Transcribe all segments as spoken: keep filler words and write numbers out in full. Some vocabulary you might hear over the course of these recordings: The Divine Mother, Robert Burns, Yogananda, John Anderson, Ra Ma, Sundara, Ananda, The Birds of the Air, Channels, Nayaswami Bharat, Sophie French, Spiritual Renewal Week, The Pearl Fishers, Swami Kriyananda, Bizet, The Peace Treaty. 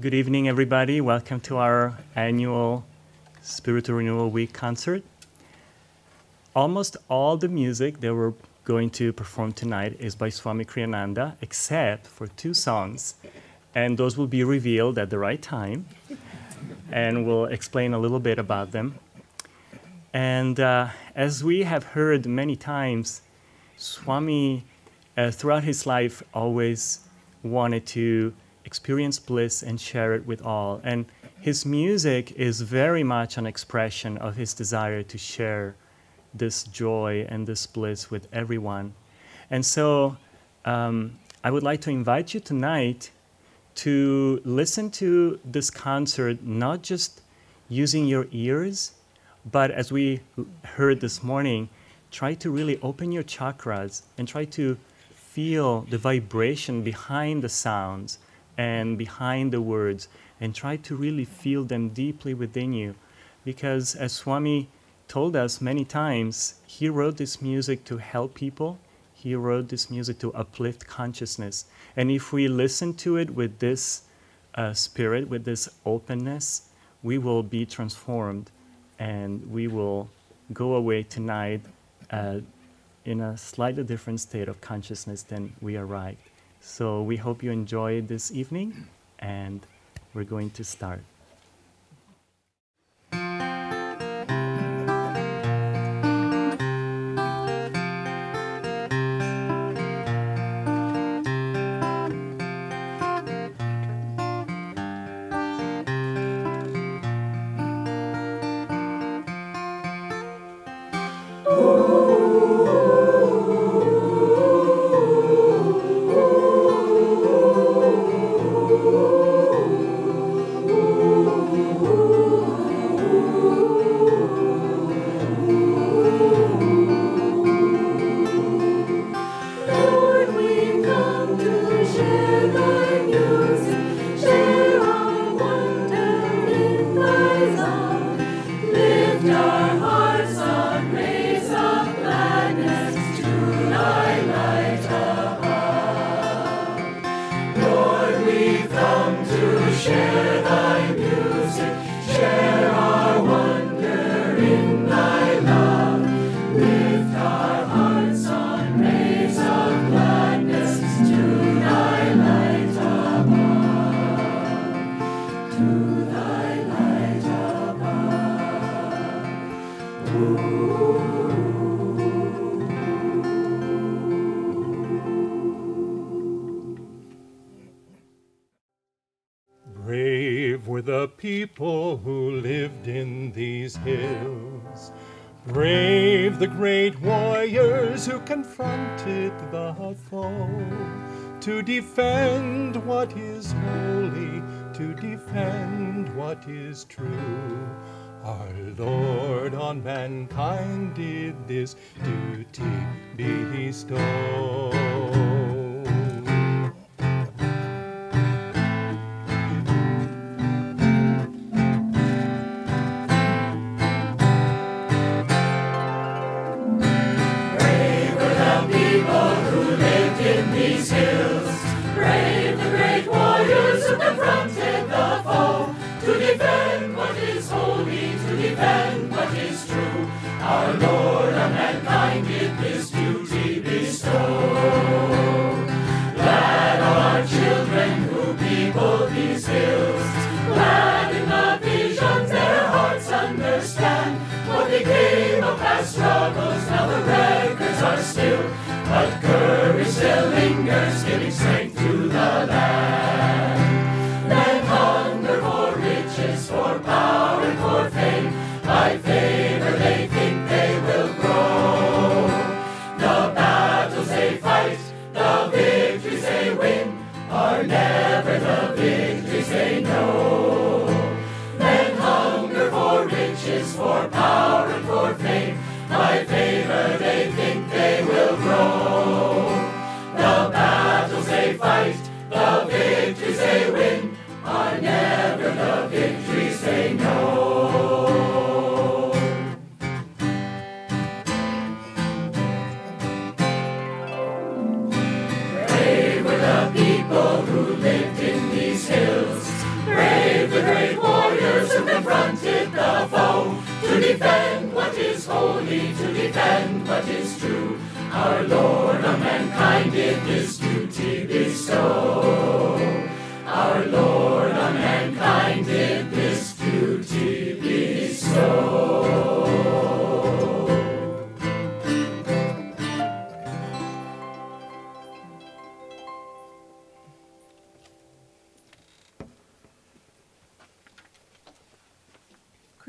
Good evening, everybody. Welcome to our annual Spiritual Renewal Week concert. Almost all the music that we're going to perform tonight is by Swami Kriyananda, except for two songs. And those will be revealed at the right time. And we'll explain a little bit about them. And uh, as we have heard many times, Swami, uh, throughout his life, always wanted to experience bliss and share it with all. And his music is very much an expression of his desire to share this joy and this bliss with everyone. And so um, I would like to invite you tonight to listen to this concert, not just using your ears, but as we heard this morning, try to really open your chakras and try to feel the vibration behind the sounds and behind the words, and try to really feel them deeply within you. Because as Swami told us many times, he wrote this music to help people. He wrote this music to uplift consciousness. And if we listen to it with this uh, spirit, with this openness, we will be transformed. And we will go away tonight uh, in a slightly different state of consciousness than we arrived. So we hope you enjoy this evening, and we're going to start. People who lived in these hills, brave the great warriors who confronted the foe, to defend what is holy, to defend what is true. Our Lord on mankind did this duty bestow.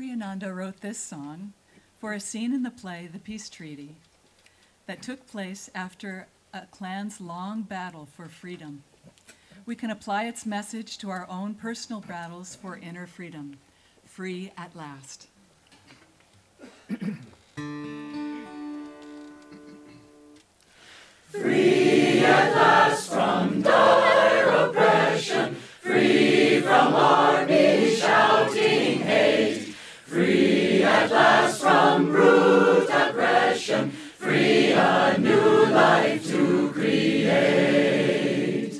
Kriyananda wrote this song for a scene in the play The Peace Treaty that took place after a clan's long battle for freedom. We can apply its message to our own personal battles for inner freedom, free at last. Free at last from dire oppression, free from army shouting hate, free at last from brute aggression, free a new life to create.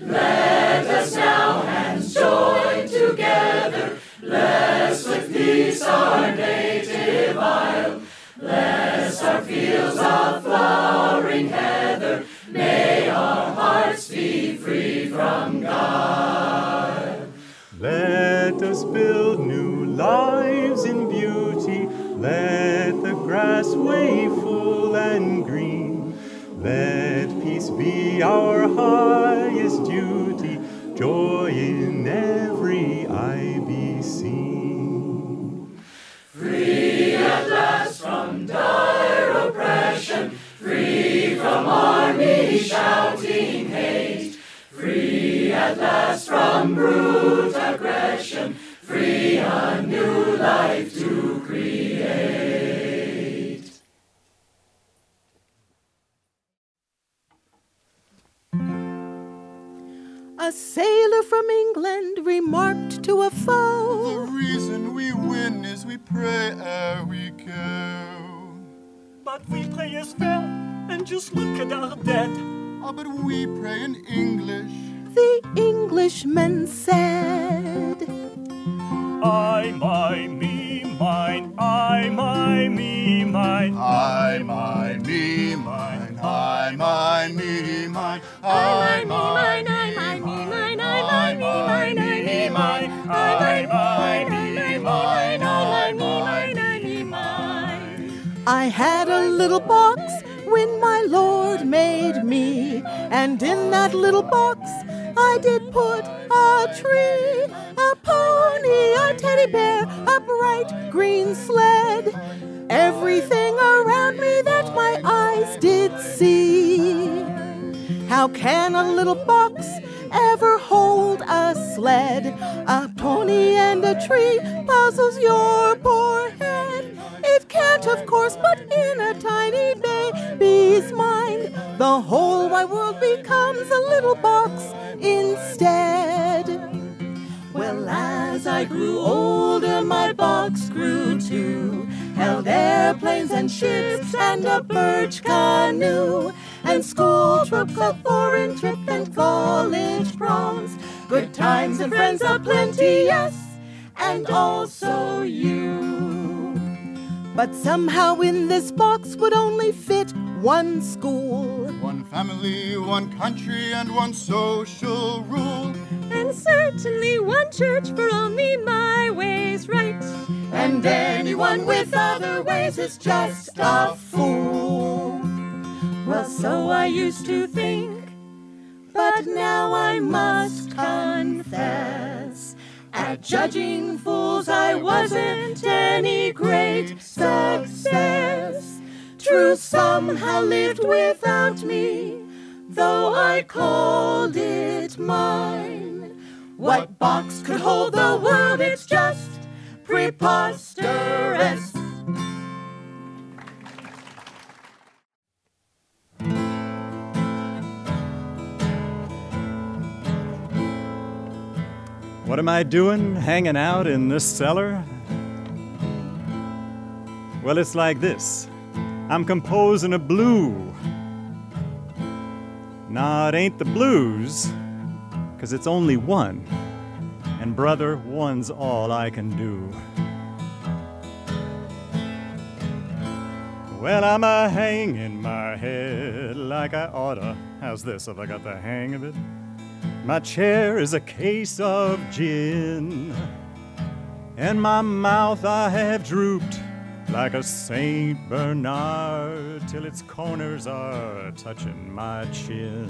Let us now hands join together, lest with peace our native isle, lest our fields of flowering heather, may our hearts be free from guile. Let us build new lives in beauty, let the grass wave full and green. Let peace be our highest duty, joy in every eye be seen. Free at last from dire oppression, free from army shouting hate, free at last from brute aggression, free a new life to create. A sailor from England remarked to a foe, the reason we win is we pray ere we go. But we pray as well, and just look at our dead. Ah, oh, but we pray in English, the Englishman said. I, my, me, mine, I, my, me, mine, I, my, me, mine, I, my, me, mine, I, my, me, mine, I, my, me, mine, I, my, me, mine, I, me, mine, I, my, me, mine, I, my, me, mine. I had a little box when my Lord made me, and in that little box I did put a tree, a pony, a teddy bear, a bright green sled, everything around me that my eyes did see. How can a little box ever hold a sled? A pony and a tree puzzles your poor head. It can't, of course, but in a tiny baby's mind, the whole wide world becomes a little box instead. Well, as I grew older, my box grew too, held airplanes and ships and a birch canoe, and school trips, a foreign trip, and college proms, good times and friends are plenty, yes, and also you. But somehow in this box would only fit one school, one family, one country, and one social rule, and certainly one church for only my way's right, and anyone with other ways is just a fool. Well, so I used to think, but now I must confess, at judging fools I wasn't any great success. Truth somehow lived without me, though I called it mine. What box could hold the world? It's just preposterous. What am I doing hanging out in this cellar? Well, it's like this. I'm composing a blue. Nah, it ain't the blues, 'cause it's only one. And brother, one's all I can do. Well, I'm a hanging my head like I oughta. How's this, have I got the hang of it? My chair is a case of gin, and my mouth I have drooped like a Saint Bernard till its corners are touching my chin.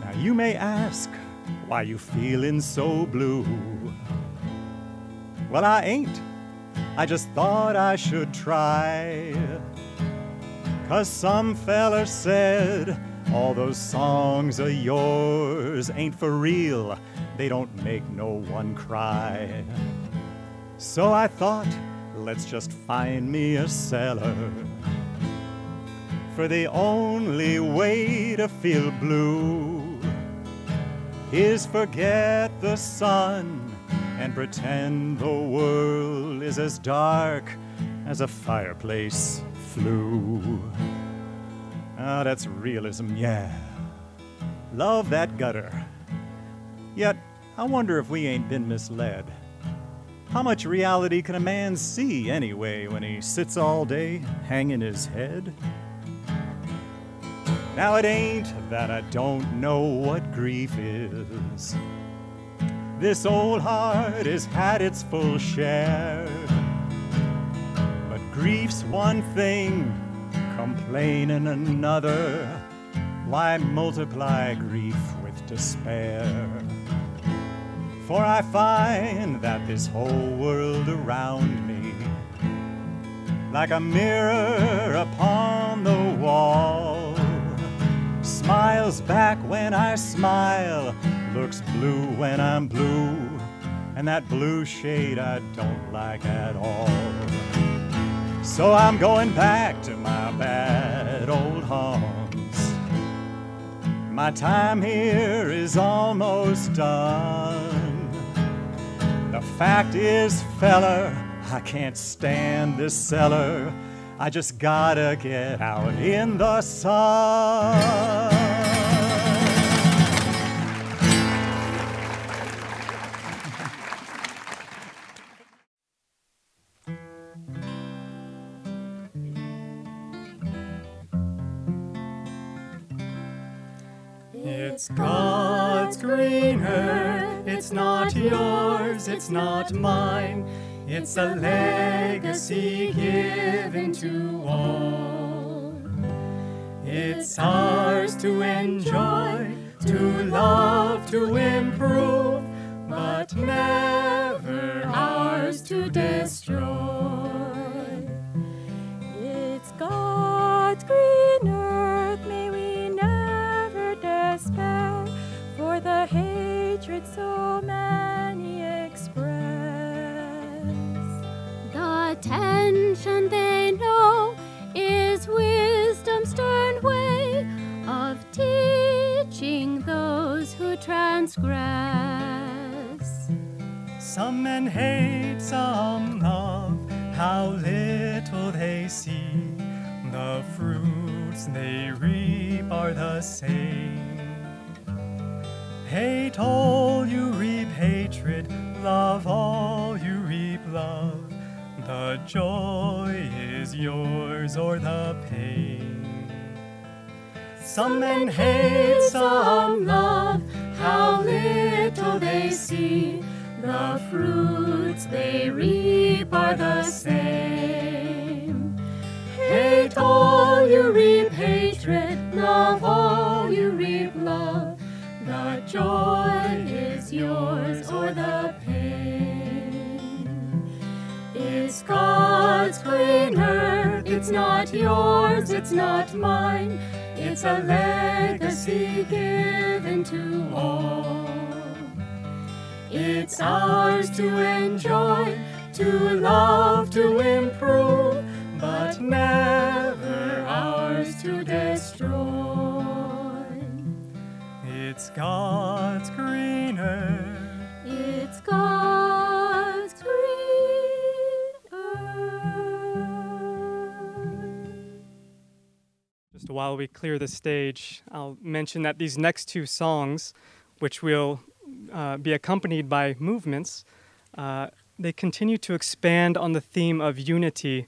Now you may ask why you feeling so blue. Well, I ain't. I just thought I should try. 'Cause some feller said, all those songs of yours ain't for real. They don't make no one cry. So I thought, let's just find me a cellar. For the only way to feel blue is forget the sun and pretend the world is as dark as a fireplace flue. Ah, that's realism, yeah. Love that gutter. Yet, I wonder if we ain't been misled. How much reality can a man see anyway when he sits all day hanging his head? Now it ain't that I don't know what grief is. This old heart has had its full share. But grief's one thing, complaining another. Why multiply grief with despair? For I find that this whole world around me, like a mirror upon the wall, smiles back when I smile, looks blue when I'm blue, and that blue shade I don't like at all. So I'm going back to my bad old haunts. My time here is almost done. The fact is, feller, I can't stand this cellar. I just gotta get out in the sun. It's God's green earth, it's not yours, it's not mine. It's a legacy given to all. It's ours to enjoy, to love, to improve, but never ours to destroy. It's God's green earth, may we never despair for the hatred so many express. Attention they know is wisdom's stern way of teaching those who transgress. Some men hate, some love, how little they see. The fruits they reap are the same. Hate all, you reap hatred. Love all, you reap love. The joy is yours or the pain. Some men hate, some love, how little they see. The fruits they reap are the same. Hate all, you reap hatred. Love all, you reap love. The joy is yours or the pain. It's God's green earth, it's not yours, it's not mine. It's a legacy given to all. It's ours to enjoy, to love, to improve, but never ours to destroy. It's God's green earth, it's God's green. So while we clear the stage, I'll mention that these next two songs, which will uh, be accompanied by movements, uh, they continue to expand on the theme of unity,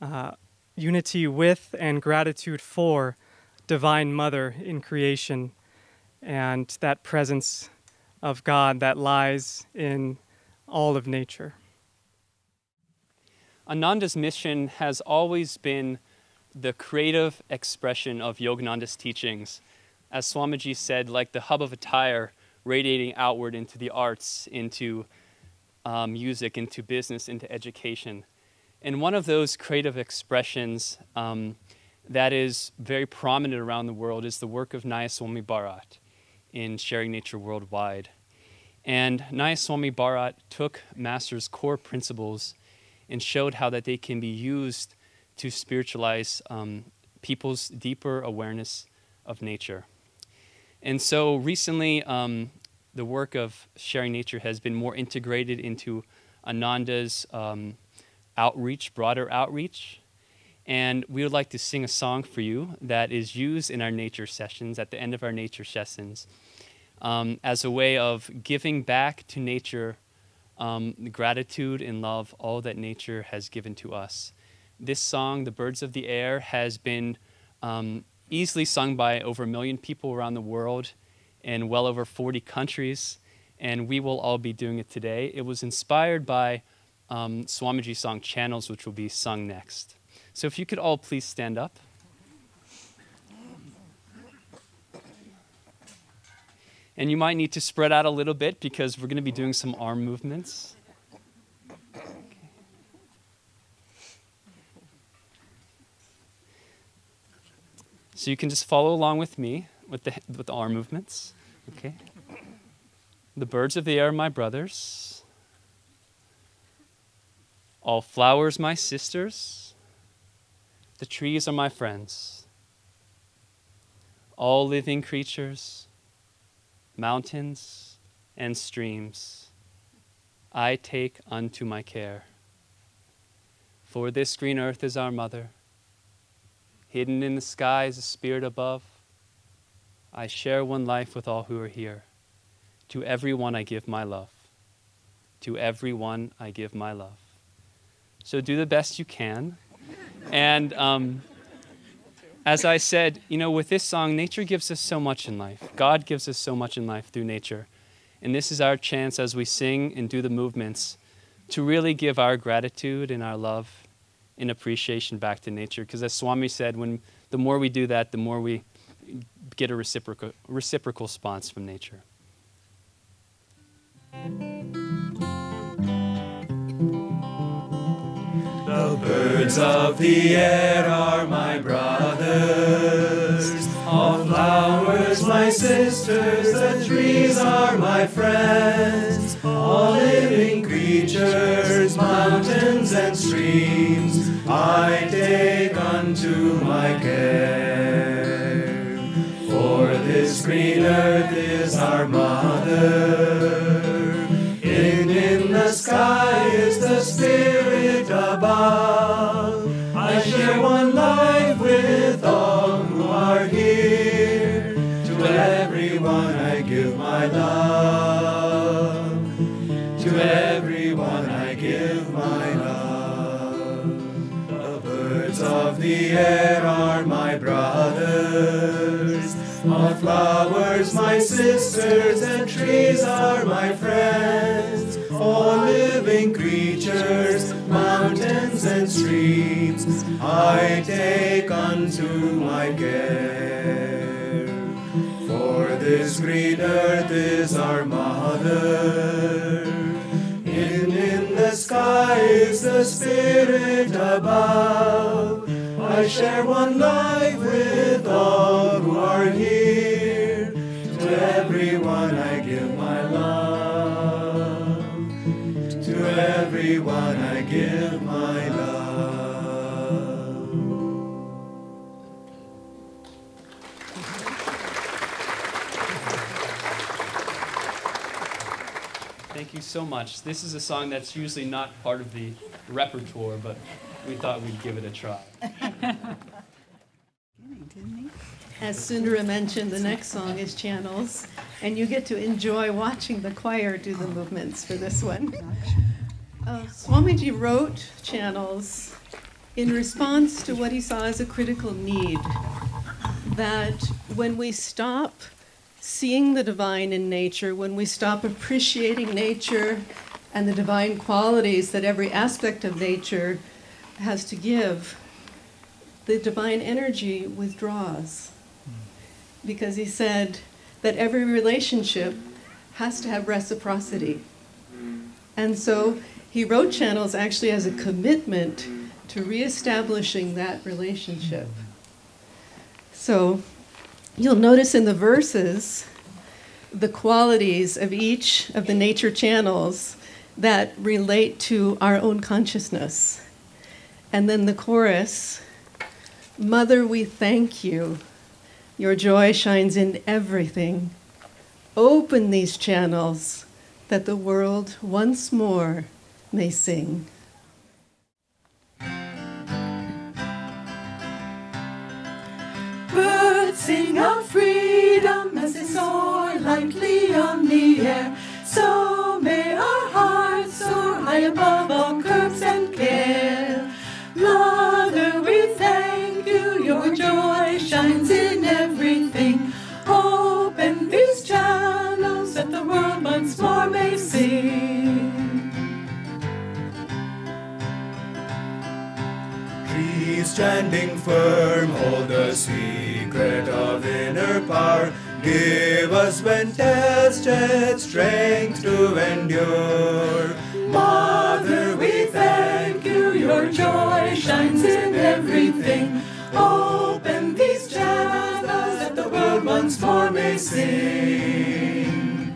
uh, unity with and gratitude for Divine Mother in creation, and that presence of God that lies in all of nature. Ananda's mission has always been the creative expression of Yogananda's teachings. As Swamiji said, like the hub of a tire radiating outward into the arts, into uh, music into business, into education. And one of those creative expressions um, that is very prominent around the world is the work of Nayaswami Bharat in Sharing Nature Worldwide. And Nayaswami Bharat took Master's core principles and showed how that they can be used to spiritualize um, people's deeper awareness of nature. And so recently, um, the work of Sharing Nature has been more integrated into Ananda's um, outreach, broader outreach. And we would like to sing a song for you that is used in our nature sessions, at the end of our nature sessions, um, as a way of giving back to nature um, gratitude and love, all that nature has given to us. This song, The Birds of the Air, has been um, easily sung by over a million people around the world in well over forty countries, and we will all be doing it today. It was inspired by um, Swamiji's song, Channels, which will be sung next. So if you could all please stand up. And you might need to spread out a little bit because we're going to be doing some arm movements. Okay. So you can just follow along with me with the with the arm movements. Okay. The birds of the air are my brothers. All flowers my sisters. The trees are my friends. All living creatures, mountains, and streams, I take unto my care. For this green earth is our mother. Hidden in the sky is a spirit above. I share one life with all who are here. To everyone I give my love. To everyone I give my love. So do the best you can. And um, as I said, you know, with this song, nature gives us so much in life. God gives us so much in life through nature. And this is our chance as we sing and do the movements to really give our gratitude and our love and appreciation back to nature. Because as Swami said, when the more we do that, the more we get a reciprocal, reciprocal response from nature. The birds of the air are my brothers, all flowers my sisters, the trees are my friends, all living creatures, mountains and streams, I take unto my care. For this green earth is our mother, hidden in the sky is the spirit above. I share one life with all who are here. To everyone I give my love. To everyone I give my love. The birds of the air are my brothers. All flowers my sisters and trees are my friends. All living creatures, mountains and streams, I take unto my care. For this green earth is our mother. Hidden in the sky is the spirit above. I share one life with all who are here. To everyone I give my love. To everyone I give my love. Thank you so much. This is a song that's usually not part of the repertoire, but we thought we'd give it a try. As Sundara mentioned, the next song is Channels, and you get to enjoy watching the choir do the movements for this one. Uh, Swamiji wrote Channels in response to what he saw as a critical need, that when we stop seeing the divine in nature, when we stop appreciating nature and the divine qualities that every aspect of nature has to give, the divine energy withdraws. Because he said that every relationship has to have reciprocity. And so he wrote Channels actually as a commitment to reestablishing that relationship. So you'll notice in the verses the qualities of each of the nature channels that relate to our own consciousness. And then the chorus, Mother, we thank you. Your joy shines in everything. Open these channels that the world once more may sing. Birds sing of freedom as they soar lightly on the air. So may our hearts soar high above all curbs and care. Mother, we thank you, your joy shines in everything. Open these channels that the world once more may sing. Trees standing firm hold the secret of inner power. Give us when tested strength to endure. Mother, we thank you, your joy shines in everything. Open these channels that the world once more may sing.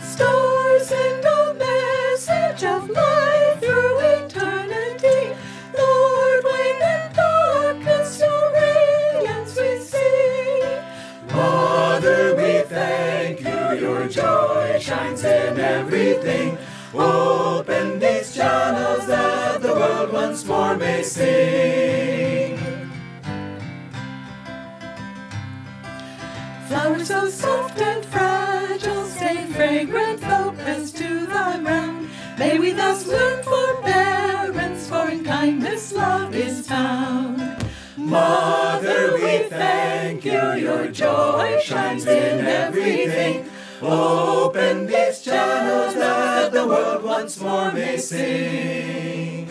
Stars send a message of light through eternity. Lord, when in darkness your radiance we see. Mother, we thank you, your joy shines in everything. Open these channels that the world once more may sing. Flowers so soft and fragile, stay fragrant, though pressed to the ground. May we thus learn forbearance, for in kindness love is found. Mother, we thank you, your joy shines in everything. Open these channels that the world once more may sing.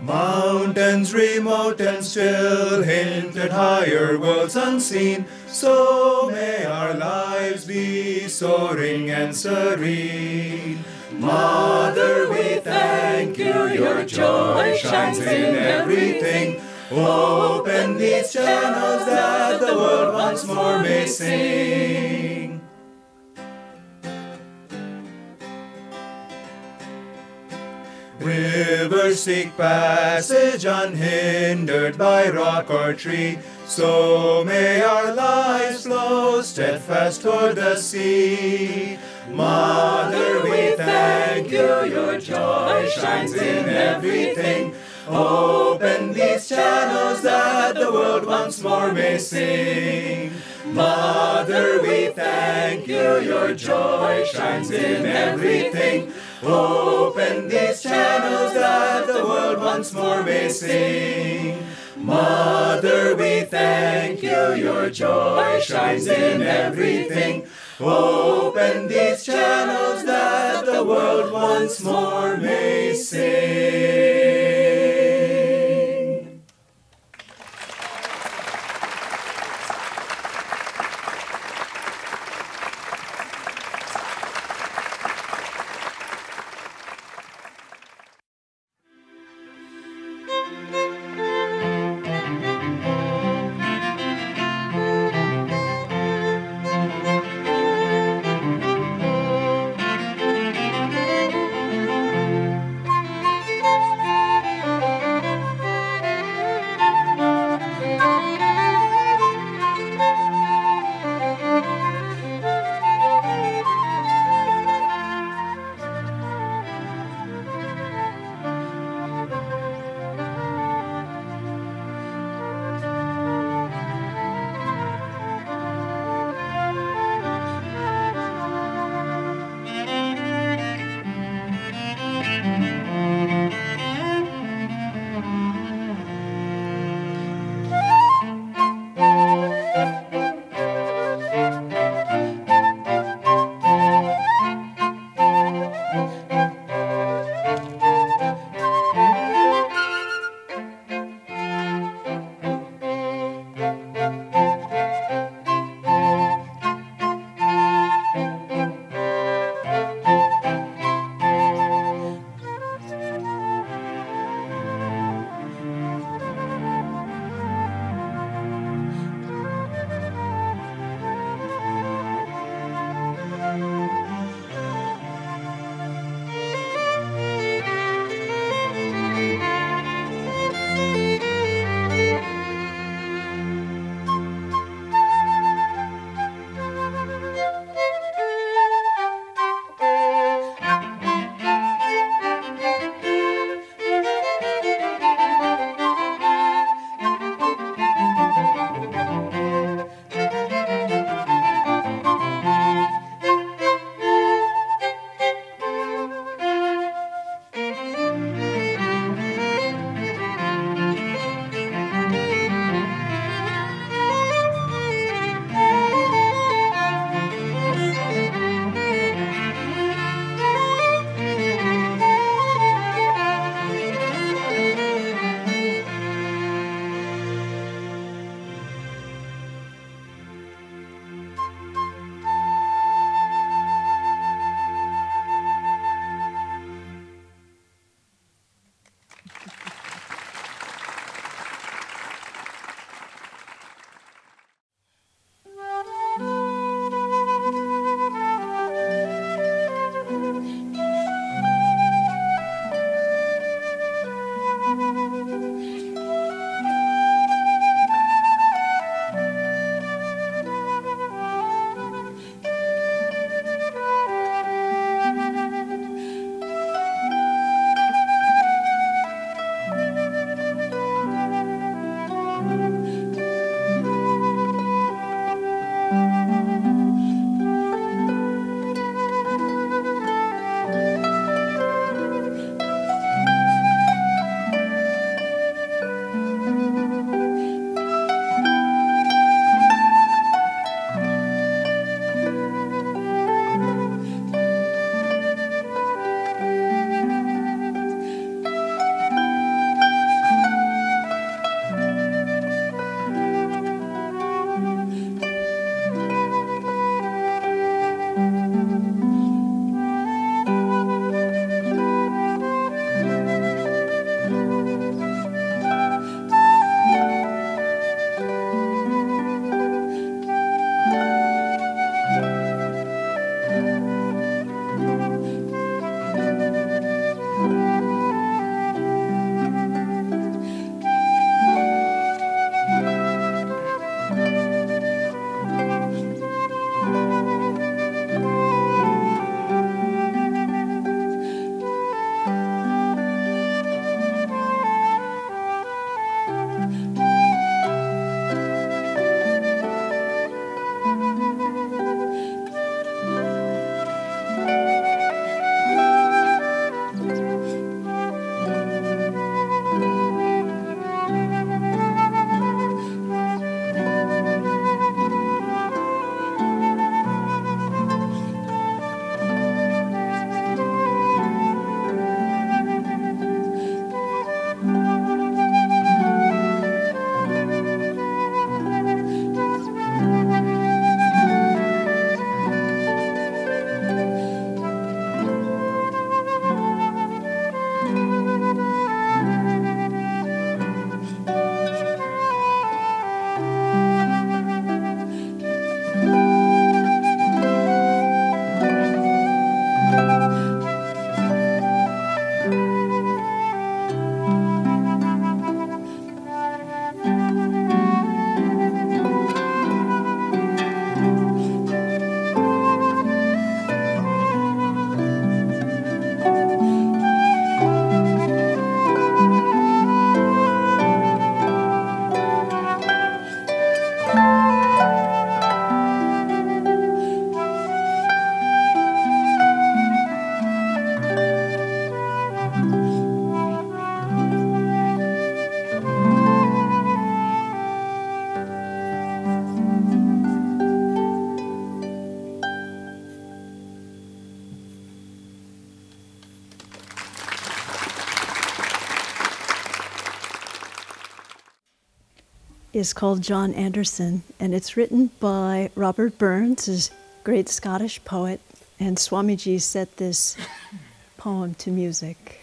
Mountains remote and still hint at higher worlds unseen. So may our lives be soaring and serene. Mother, we thank you, your joy shines in everything. Open these channels that the world once more may sing. Rivers seek passage unhindered by rock or tree. So may our lives flow steadfast toward the sea. Mother, we thank you, your joy shines in everything. Open these channels that the world once more may sing. Mother, we thank you, your joy shines in everything. Open these channels that the world once more may sing. Mother, we thank you, your joy shines in everything. Open these channels that the world once more may sing. is called John Anderson, and it's written by Robert Burns, his great Scottish poet, and Swamiji set this poem to music.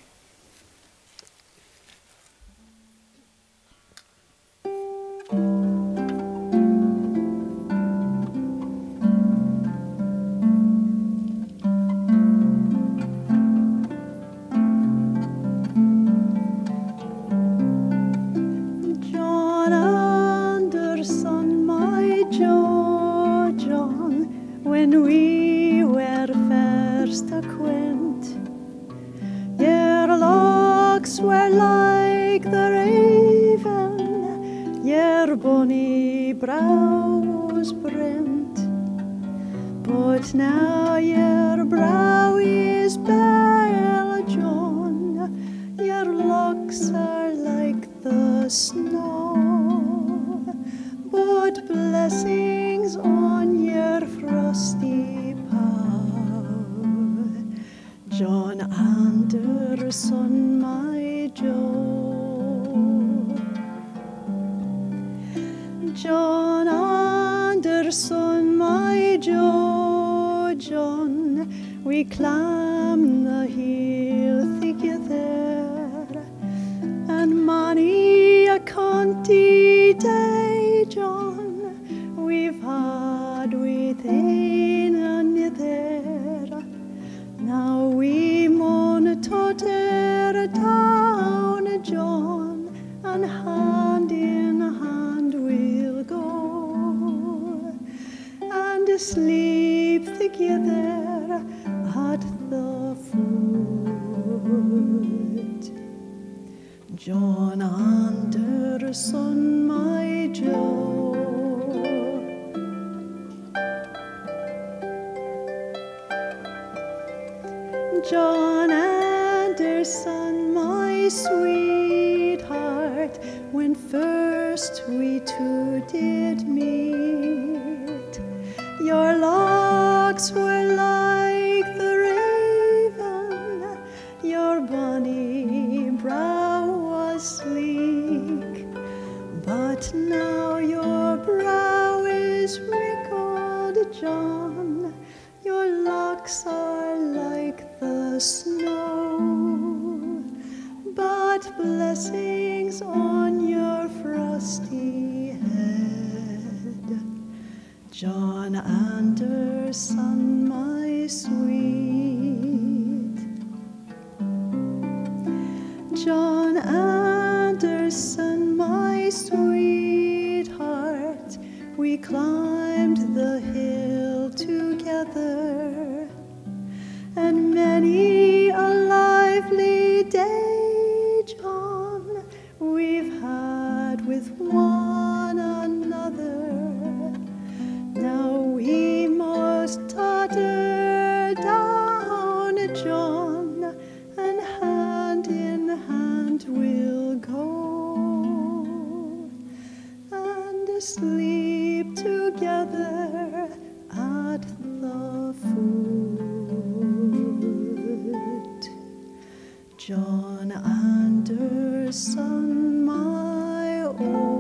John Anderson, my sweetheart, when first we two did meet, your locks were like the raven, your bonny brow was sleek, but now your brow is wrinkled, John, your locks are like snow, but blessings on your frosty head, John Anderson, my sweet, John Anderson, my sweetheart, we climbed the hill together, and many a lively day, John, we've had with one another. Now we must totter down, John, and hand in hand we'll go, and sleep together at the foot. John Anderson, my own.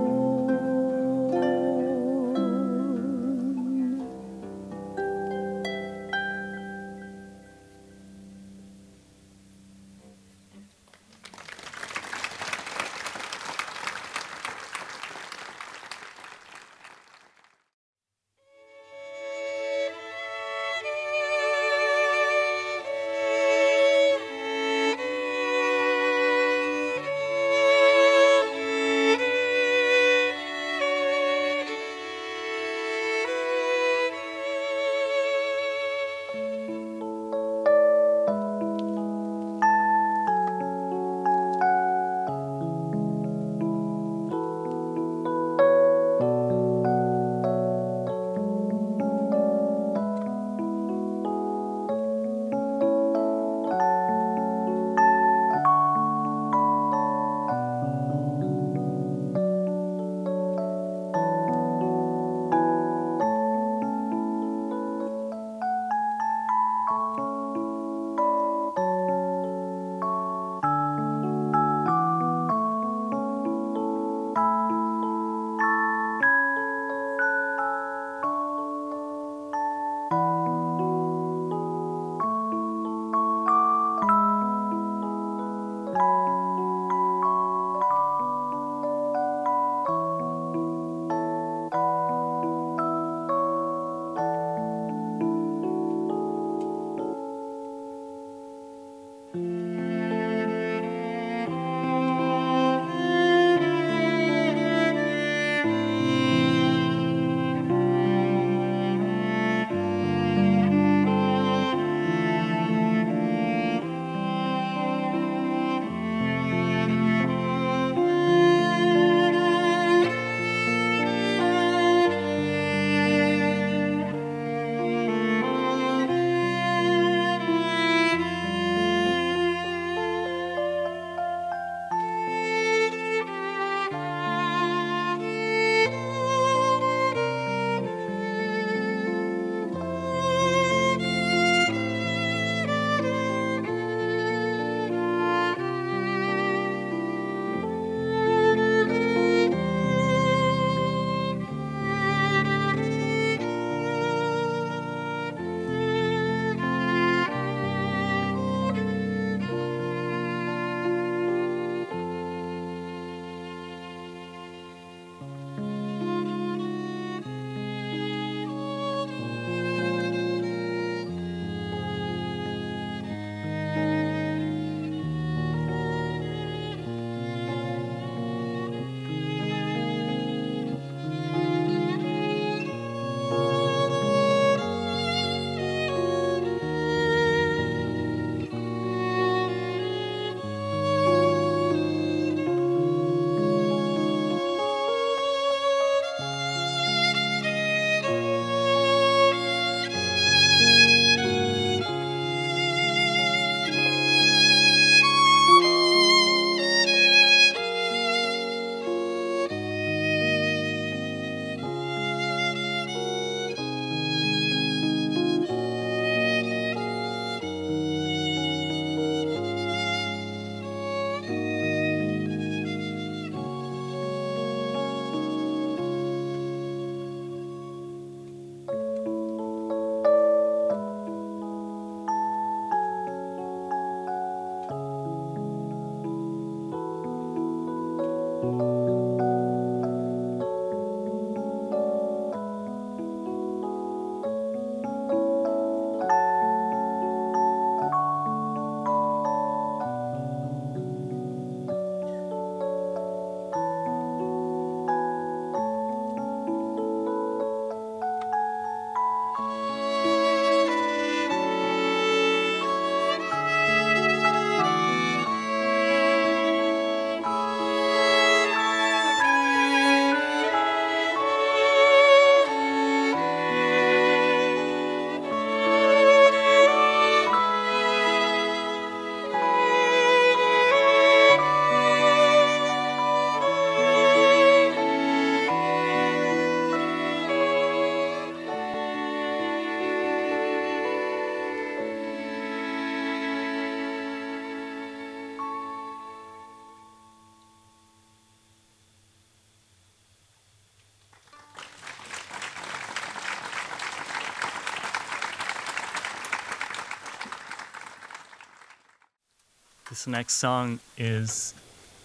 This next song is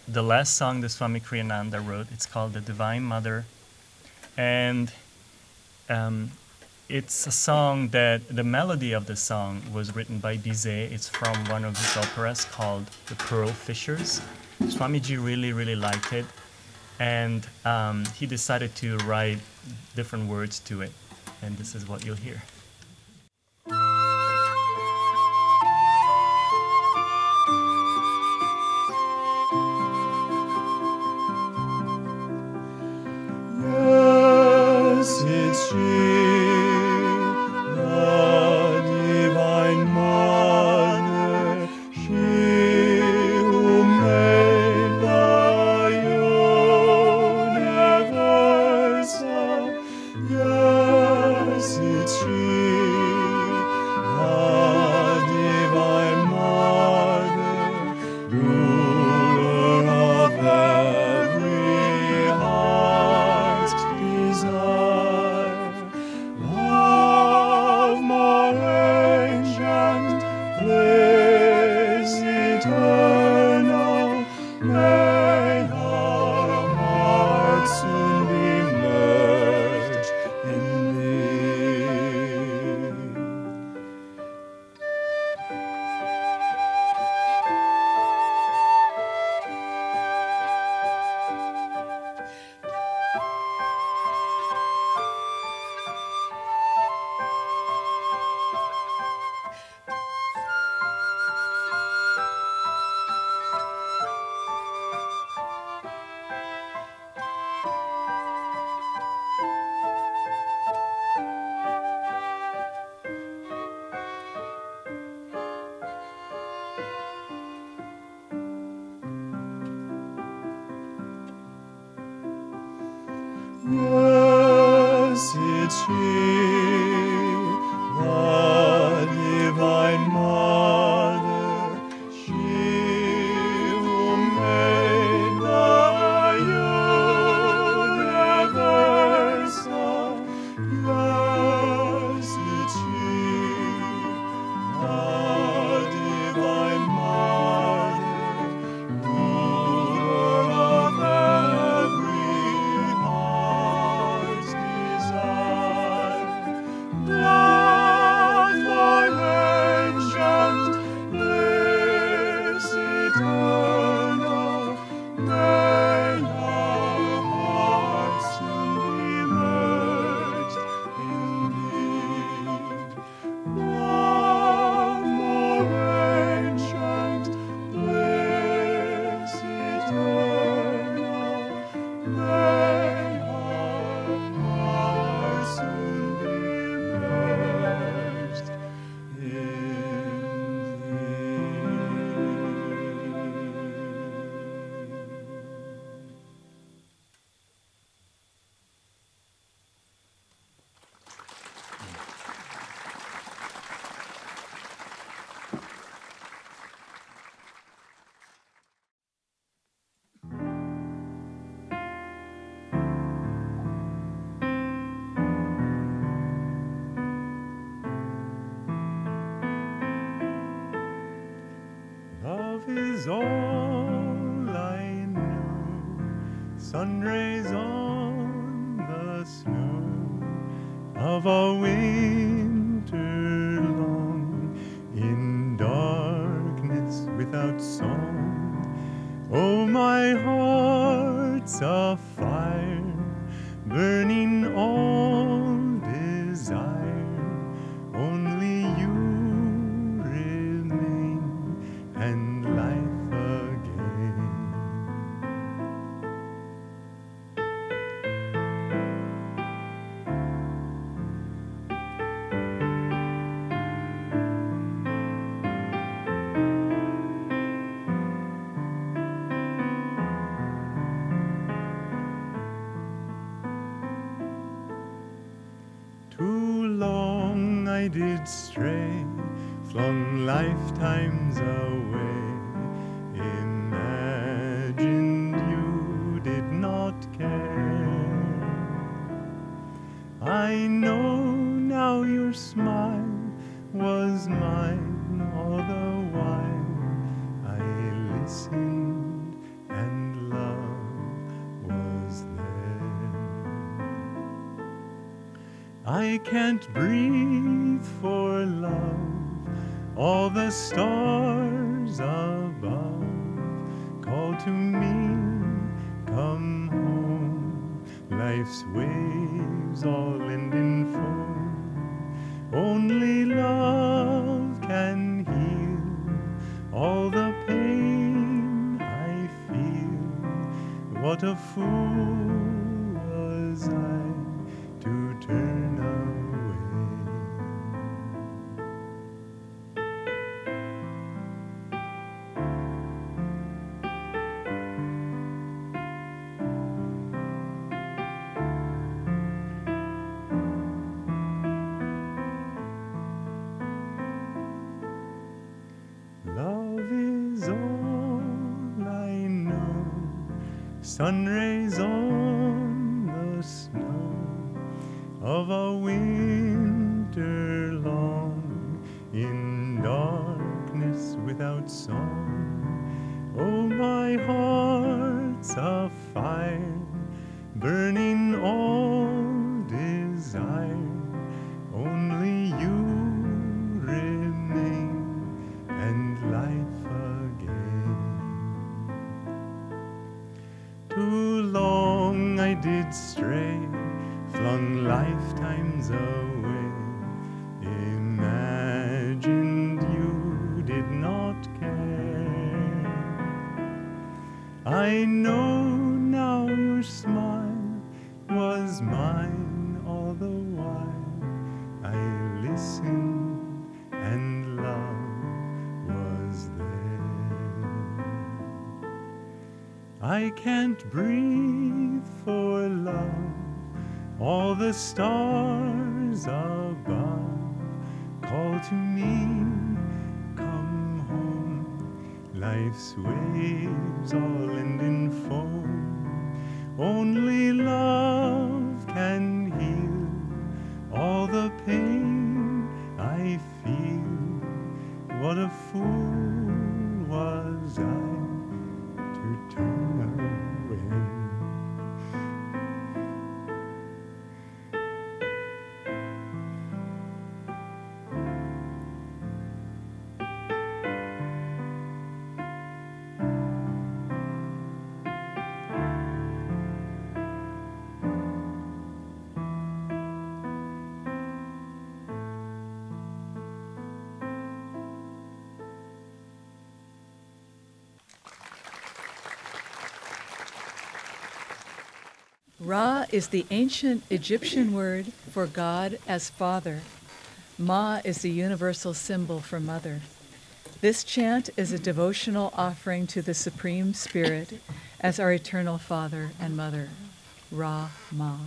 the last song that Swami Kriyananda wrote. It's called The Divine Mother. And um, it's a song that, the melody of the song was written by Bizet. It's from one of his operas called The Pearl Fishers. Swamiji really, really liked it. And um, he decided to write different words to it. And this is what you'll hear. All I know, sun rays on the snow of a winter long, in darkness without song. Oh, my heart's a fire, burning all desire, only you remain and life. Did stray, flung lifetimes away, imagined you did not care. I know now your smile was mine all the while. I I can't breathe for love, all the stars above call to me, come home, life's waves all end in foam, only love can heal all the pain I feel, what a fool was I to turn. Sun rays on the snow of a winter long, in darkness without song. Oh, my heart's a fire, burning all desire. Only you remain and life again. Too long I did stray, flung lifetimes away. Imagined you did not care. I know now your smile was mine all the while. I listened and love was there. I can't breathe for love, all the stars above call to me, come home, life's waves all end in foam, only love can heal all the pain I feel, what a fool was I. Ra is the ancient Egyptian word for God as Father. Ma is the universal symbol for Mother. This chant is a devotional offering to the Supreme Spirit as our eternal Father and Mother. Ra Ma.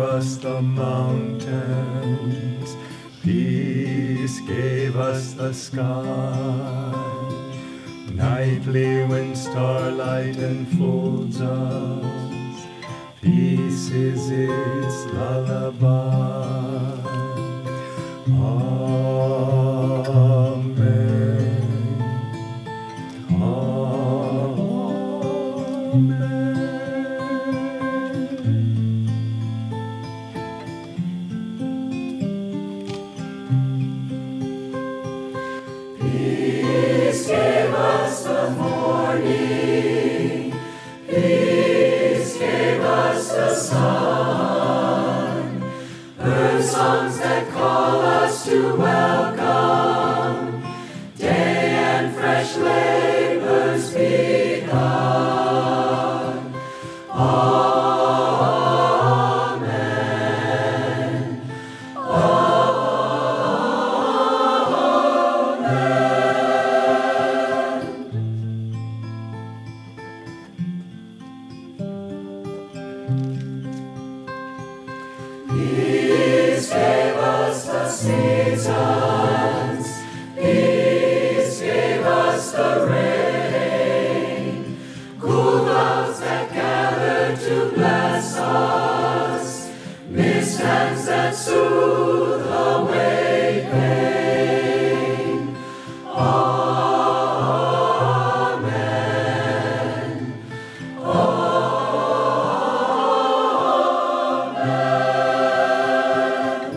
gave us the mountains. Peace gave us the sky. Nightly when starlight enfolds us, peace is its lullaby. Amen. Amen. To welcome day and fresh labors begun. Amen. Amen. Peace gave us the sea. Peace gave us the rain, cool clouds that gathered to bless us, mist hands that soothe away pain. Amen. Amen.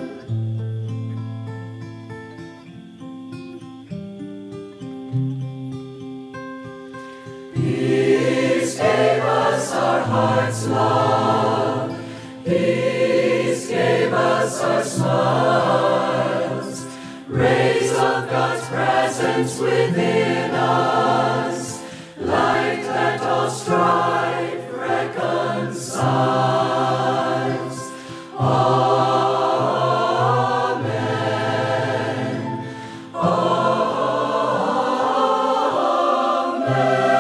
Peace gave us our heart's love. Peace gave us our smiles. Rays of God's presence within us, light that all strife reconciles. Amen. Amen.